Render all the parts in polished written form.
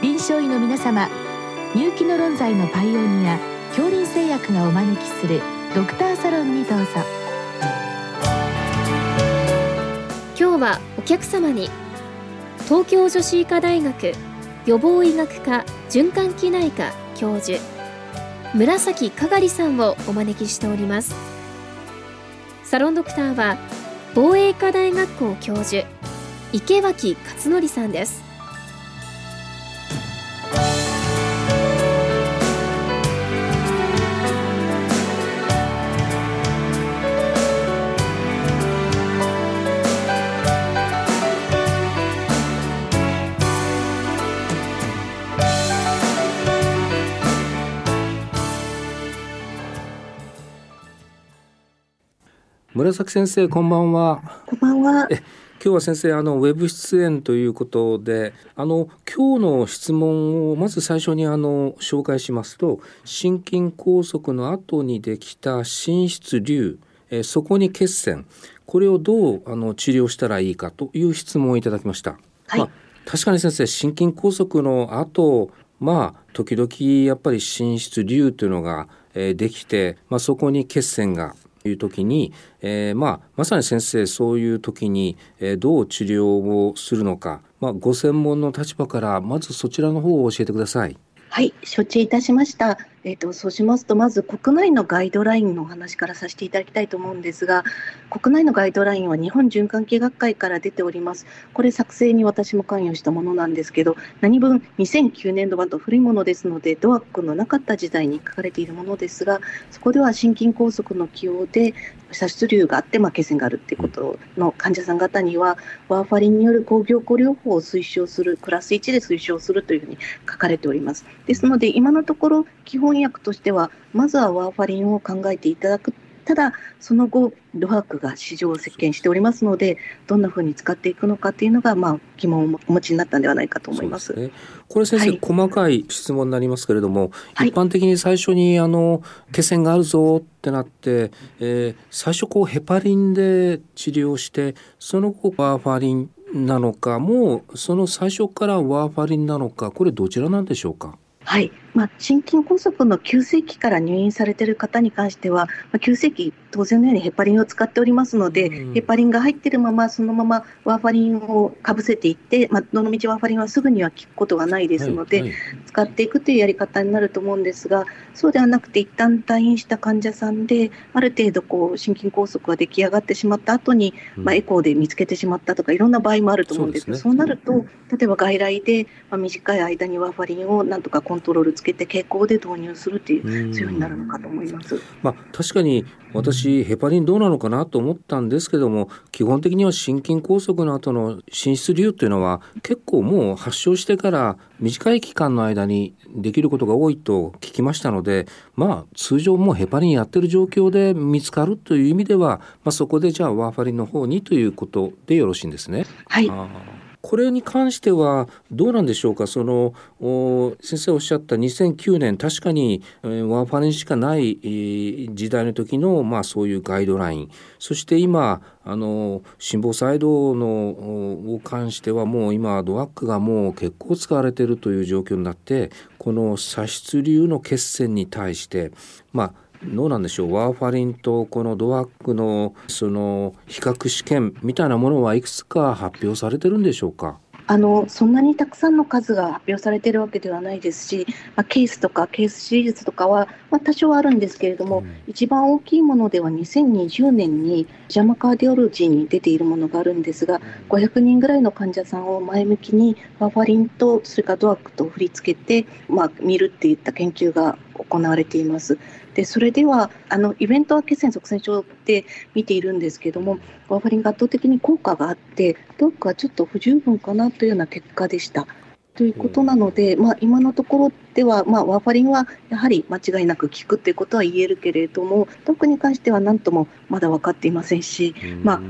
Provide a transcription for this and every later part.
臨床医の皆様、入気の論剤のパイオニア杏林製薬がお招きするドクターサロンにどうぞ。今日はお客様に東京女子医科大学予防医学科循環器内科教授村崎かがりさんをお招きしております。サロンドクターは防衛医科大学校教授池脇勝則さんです。村崎先生、こんばんは。こんばんは。今日は先生、ウェブ出演ということで、今日の質問をまず最初に紹介しますと、心筋梗塞の後にできた心室瘤、そこに血栓、これをどう治療したらいいかという質問をいただきました。はい。確かに先生、心筋梗塞の後、時々やっぱり心室瘤というのが、できて、そこに血栓がいう時に、まさに先生、そういう時に、どう治療をするのか、ご専門の立場からまずそちらの方を教えてください。はい、承知いたしました。そうしますと、まず国内のガイドラインのお話からさせていただきたいと思うんですが、国内のガイドラインは日本循環器学会から出ております。これ作成に私も関与したものなんですけど、何分2009年度版と古いものですので、ドアックのなかった時代に書かれているものですが、そこでは心筋梗塞の起用で射出瘤があって、血栓があるということの患者さん方にはワーファリンによる抗凝固療法を推奨する、クラス1で推奨するというふうに書かれております。ですので、今のところ基本薬としてはまずはワーファリンを考えていただく。ただその後ドアックが市場を席巻しておりますので、どんなふうに使っていくのかというのが、疑問をお持ちになったんではないかと思います。そうですね。これ先生、細かい質問になりますけれども、一般的に最初に血栓があるぞってなって、最初ヘパリンで治療して、その後ワーファリンなのか、もうその最初からワーファリンなのか、これどちらなんでしょうか。はい。心筋梗塞の急性期から入院されている方に関しては、急性期当然のようにヘパリンを使っておりますので、ヘパリンが入っているままそのままワーファリンをかぶせていって、どの道ワーファリンはすぐには効くことはないですので、使っていくというやり方になると思うんですが、そうではなくて一旦退院した患者さんである程度心筋梗塞が出来上がってしまった後に、エコーで見つけてしまったとか、いろんな場合もあると思うんですけど、そうなると、例えば外来で、短い間にワーファリンをなんとかコントロールつけて経口で導入するという、そういうふうになるのかと思います。確かに私、ヘパリンどうなのかなと思ったんですけども、基本的には心筋梗塞の後の心室瘤というのは結構もう発症してから短い期間の間にできることが多いと聞きましたので、通常もうヘパリンやってる状況で見つかるという意味では、そこでじゃあワーファリンの方にということでよろしいんですね。はい。これに関してはどうなんでしょうか。先生おっしゃった2009年、確かにワーファリンしかない時代の時の、そういうガイドライン、そして今心房細動を関してはもう今ドアックがもう結構使われているという状況になって、この射出瘤の血栓に対してどうなんでしょう、ワーファリンとこのドアックのその比較試験みたいなものはいくつか発表されてるんでしょうか。そんなにたくさんの数が発表されているわけではないですし、ケースとかケースシリーズとかは、多少あるんですけれども、一番大きいものでは2020年にジャマカーディオロジーに出ているものがあるんですが、500人ぐらいの患者さんを前向きにワーファリンとそれからドアックと振り付けて、見るっていった研究が行われています。でそれではイベントは血栓塞栓症で見ているんですけども、ワーファリンが圧倒的に効果があって、ドアックはちょっと不十分かなというような結果でしたということなので、今のところでは、ワーファリンはやはり間違いなく効くということは言えるけれども、ドアックに関しては何ともまだ分かっていませんし、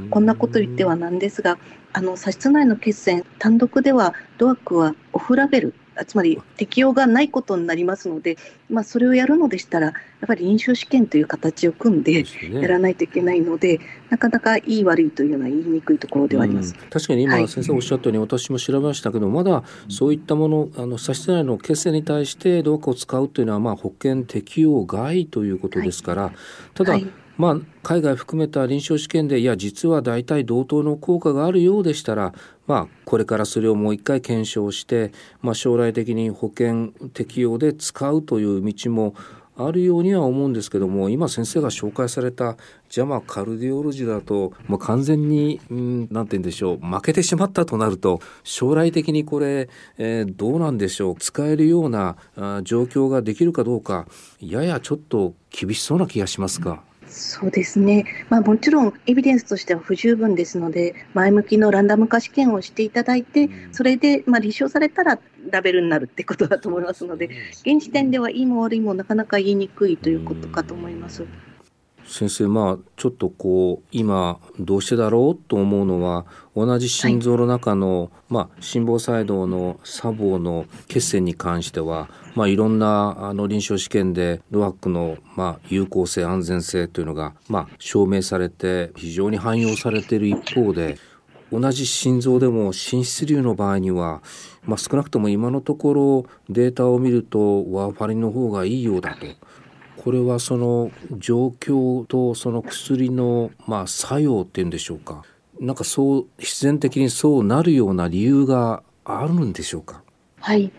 こんなこと言ってはなんですが、射出内の血栓単独ではドアックはオフラベルつまり適用がないことになりますので、まあ、それをやるのでしたらやっぱり臨床試験という形を組んでやらないといけないので、なかなかいい悪いというのは言いにくいところではあります、うん、確かに今先生おっしゃったように、はい、私も調べましたけど、まだそういったもの差し支えの血栓に対してどうかを使うというのは、まあ、保険適用外ということですから、はい、ただ、はい、まあ、海外含めた臨床試験でいや実は大体同等の効果があるようでしたら、まあ、これからそれをもう一回検証して、まあ、将来的に保険適用で使うという道もあるようには思うんですけども、今先生が紹介されたジャマカルディオロジーだと、まあ、完全になんて言うんでしょう、負けてしまったとなると将来的にこれ、どうなんでしょう、使えるような状況ができるかどうか、ややちょっと厳しそうな気がしますが。そうですね、まあ、もちろんエビデンスとしては不十分ですので、前向きのランダム化試験をしていただいて、それでまあ立証されたらラベルになるってことだと思いますので、現時点ではいいも悪いもなかなか言いにくいということかと思います。先生、まあ、ちょっとこう今どうしてだろうと思うのは、同じ心臓の中の、はい、まあ、心房細動の砂防の血栓に関しては、まあ、いろんな臨床試験でNVAFの、まあ、有効性安全性というのが、まあ、証明されて非常に汎用されている一方で、同じ心臓でも心室瘤の場合には、まあ、少なくとも今のところデータを見るとワーファリンの方がいいようだと。これはその状況とその薬のまあ作用っていうんでしょうか、なんかそう必然的にそうなるような理由があるんでしょうか。はい、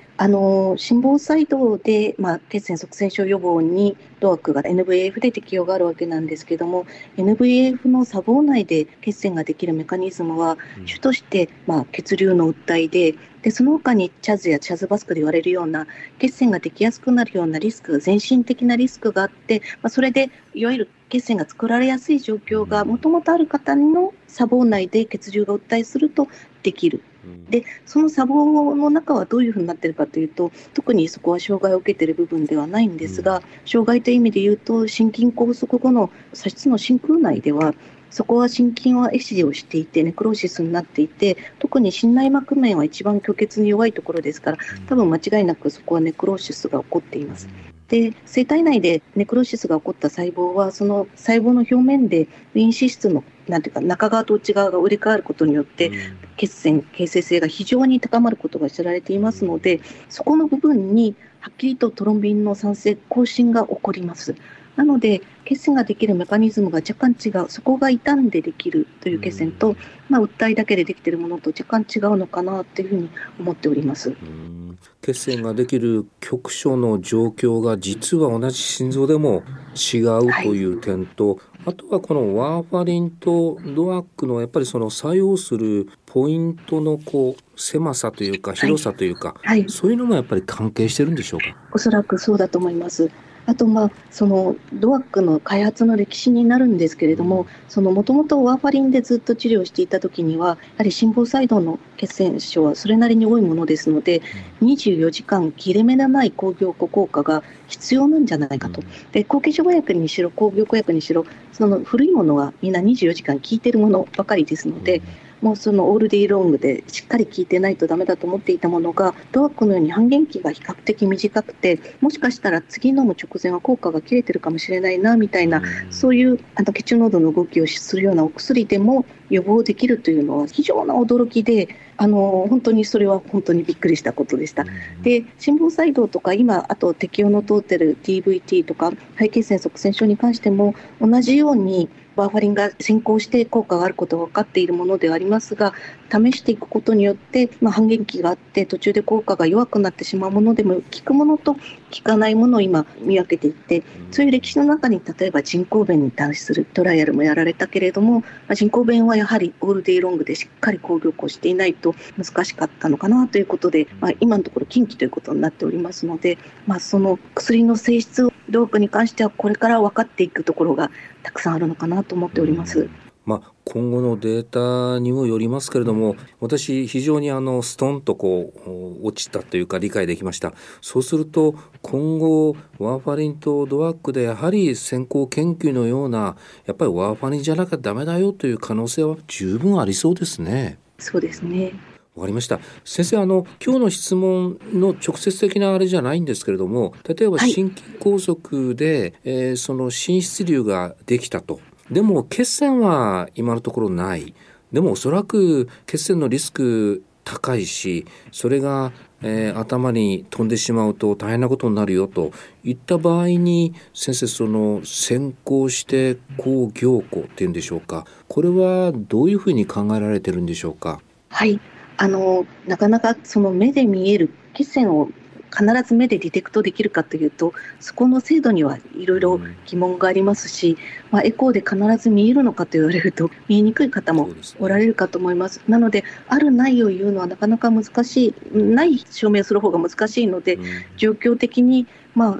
心房細動で、まあ、血栓塞栓症予防にNVAFが NVAF で適用があるわけなんですけども、 NVAF の砂防内で血栓ができるメカニズムは、主として、まあ、血流の訴えで、その他にチャズやチャズバスクで言われるような血栓ができやすくなるようなリスク、全身的なリスクがあって、まあ、それでいわゆる血栓が作られやすい状況がもともとある方の砂防内で血流が訴えするとできる。でその砂防の中はどういうふうになっているかというと、特にそこは障害を受けている部分ではないんですが、障害という意味でいうと、心筋梗塞後の左室の心腔内では、そこは心筋は壊死をしていてネクローシスになっていて、特に心内膜面は一番虚血に弱いところですから、多分間違いなくそこはネクローシスが起こっています。で生体内でネクロシスが起こった細胞は、その細胞の表面でウィン脂質のなんていうか中側と内側が売れ替わることによって、血栓形成性が非常に高まることが知られていますので、そこの部分にはっきりとトロンビンの産生更新が起こります。なので血栓ができるメカニズムが若干違う、そこが傷んでできるという血栓と、まあ、訴えだけでできているものと若干違うのかなというふうに思っております。血栓ができる局所の状況が実は同じ心臓でも違うという点と、はい、あとはこのワーファリンとNVAFのやっぱりその作用するポイントのこう狭さというか広さというか、はいはい、そういうのもやっぱり関係してるんでしょうか。おそらくそうだと思います。あと、まあ、そのNVAFの開発の歴史になるんですけれども、もともとワーファリンでずっと治療していた時には、やはり心房細動の血栓症はそれなりに多いものですので、24時間切れ目のない抗凝固効果が必要なんじゃないかと。で抗凝固薬にしろ抗凝固薬にしろ、その古いものはみんな24時間効いているものばかりですので、もうそのオールデイロングでしっかり効いてないとダメだと思っていたものが、NVAFのように半減期が比較的短くて、もしかしたら次飲む直前は効果が切れてるかもしれないなみたいな、そういう血中濃度の動きをするようなお薬でも予防できるというのは非常な驚きで、本当にそれは本当にびっくりしたことでした。で心房細動とか、今あと適用の通ってる DVT とか肺血栓塞栓症に関しても、同じようにワーファリンが先行して効果があることが分かっているものではありますが、試していくことによって、まあ、半減期があって途中で効果が弱くなってしまうものでも、効くものと効かないものを今見分けていって、そういう歴史の中に、例えば人工弁に対するトライアルもやられたけれども、人工弁はやはりオールデイロングでしっかり抗凝固していないと難しかったのかなということで、まあ、今のところ禁忌ということになっておりますので、まあ、その薬の性質をNVAFに関してはこれから分かっていくところがたくさんあるのかなと思っております、まあ、今後のデータにもよりますけれども、私非常にストンとこう落ちたというか理解できました。そうすると今後ワーファリンとNVAFでやはり先行研究のような、やっぱりワーファリンじゃなきゃダメだよという可能性は十分ありそうですね。そうですね。わかりました。先生、今日の質問の直接的なあれじゃないんですけれども、例えば心筋梗塞で、その心室瘤ができたと、でも血栓は今のところない、でもおそらく血栓のリスク高いし、それが、頭に飛んでしまうと大変なことになるよといった場合に、先生、その先行して抗凝固っていうんでしょうか、これはどういうふうに考えられてるんでしょうか。はい、なかなかその目で見える血栓を必ず目でディテクトできるかというと、そこの精度にはいろいろ疑問がありますし、エコーで必ず見えるのかと言われると見えにくい方もおられるかと思います。なので、あるないを言うのはなかなか難しい、ない証明する方が難しいので、状況的に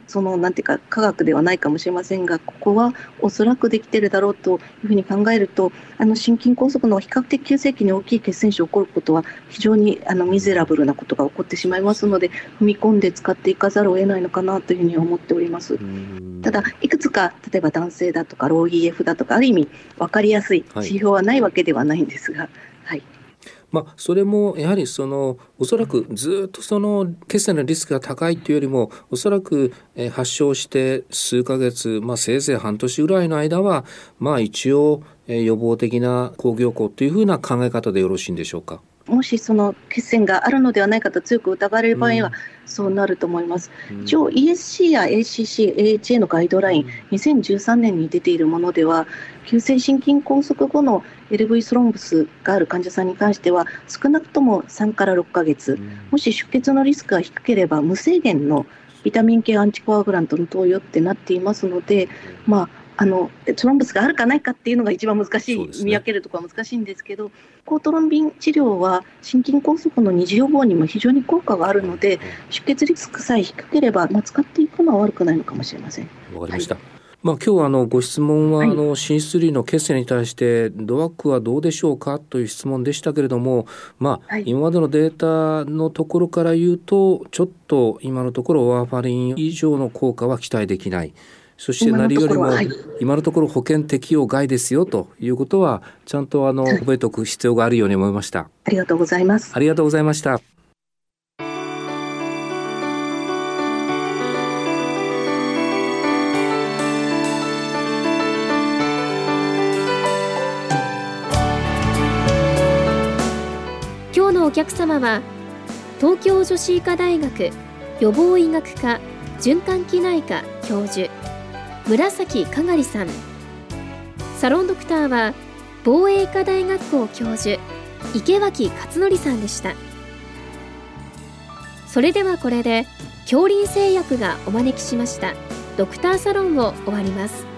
そのなんていうか、科学ではないかもしれませんが、ここはおそらくできているだろうというふうに考えると、心筋梗塞の比較的急性期に大きい血栓症が起こることは、非常にミゼラブルなことが起こってしまいますので、踏み込んで使っていかざるを得ないのかなというふうに思っております。ただ、いくつか例えば男性だとか老 EF だとか、ある意味分かりやすい指標はないわけではないんですが、はい、それもやはりおそらくずっとその血栓のリスクが高いというよりも、おそらく発症して数ヶ月、せいぜい半年ぐらいの間は、一応予防的な抗凝固というふうな考え方でよろしいんでしょうか。もしその血栓があるのではないかと強く疑われる場合はそうなると思います。一応 ESC や ACC、AHA のガイドライン、2013年に出ているものでは、急性心筋梗塞後の LV スロンブスがある患者さんに関しては、少なくとも3から6ヶ月、もし出血のリスクが低ければ無制限のビタミン系アンチコアグラントの投与ってなっていますので、トロンブスがあるかないかっていうのが一番難しい、見分けるところは難しいんですけど、抗トロンビン治療は心筋梗塞の二次予防にも非常に効果があるので、出血リスクさえ低ければ、使っていくのは悪くないのかもしれません。わかりました。はい、今日はご質問は心室瘤の血栓に対してドワックはどうでしょうかという質問でしたけれども、今までのデータのところから言うと、ちょっと今のところワーファリン以上の効果は期待できない。そして何よりも今のところ保険適用外ですよということは、ちゃんと覚えておく必要があるように思いました。ありがとうございます。ありがとうございました。今日のお客様は、東京女子医科大学予防医学科循環器内科教授、村崎かがりさん。サロンドクターは防衛医科大学校教授、池脇勝則さんでした。それではこれで杏林製薬がお招きしましたドクターサロンを終わります。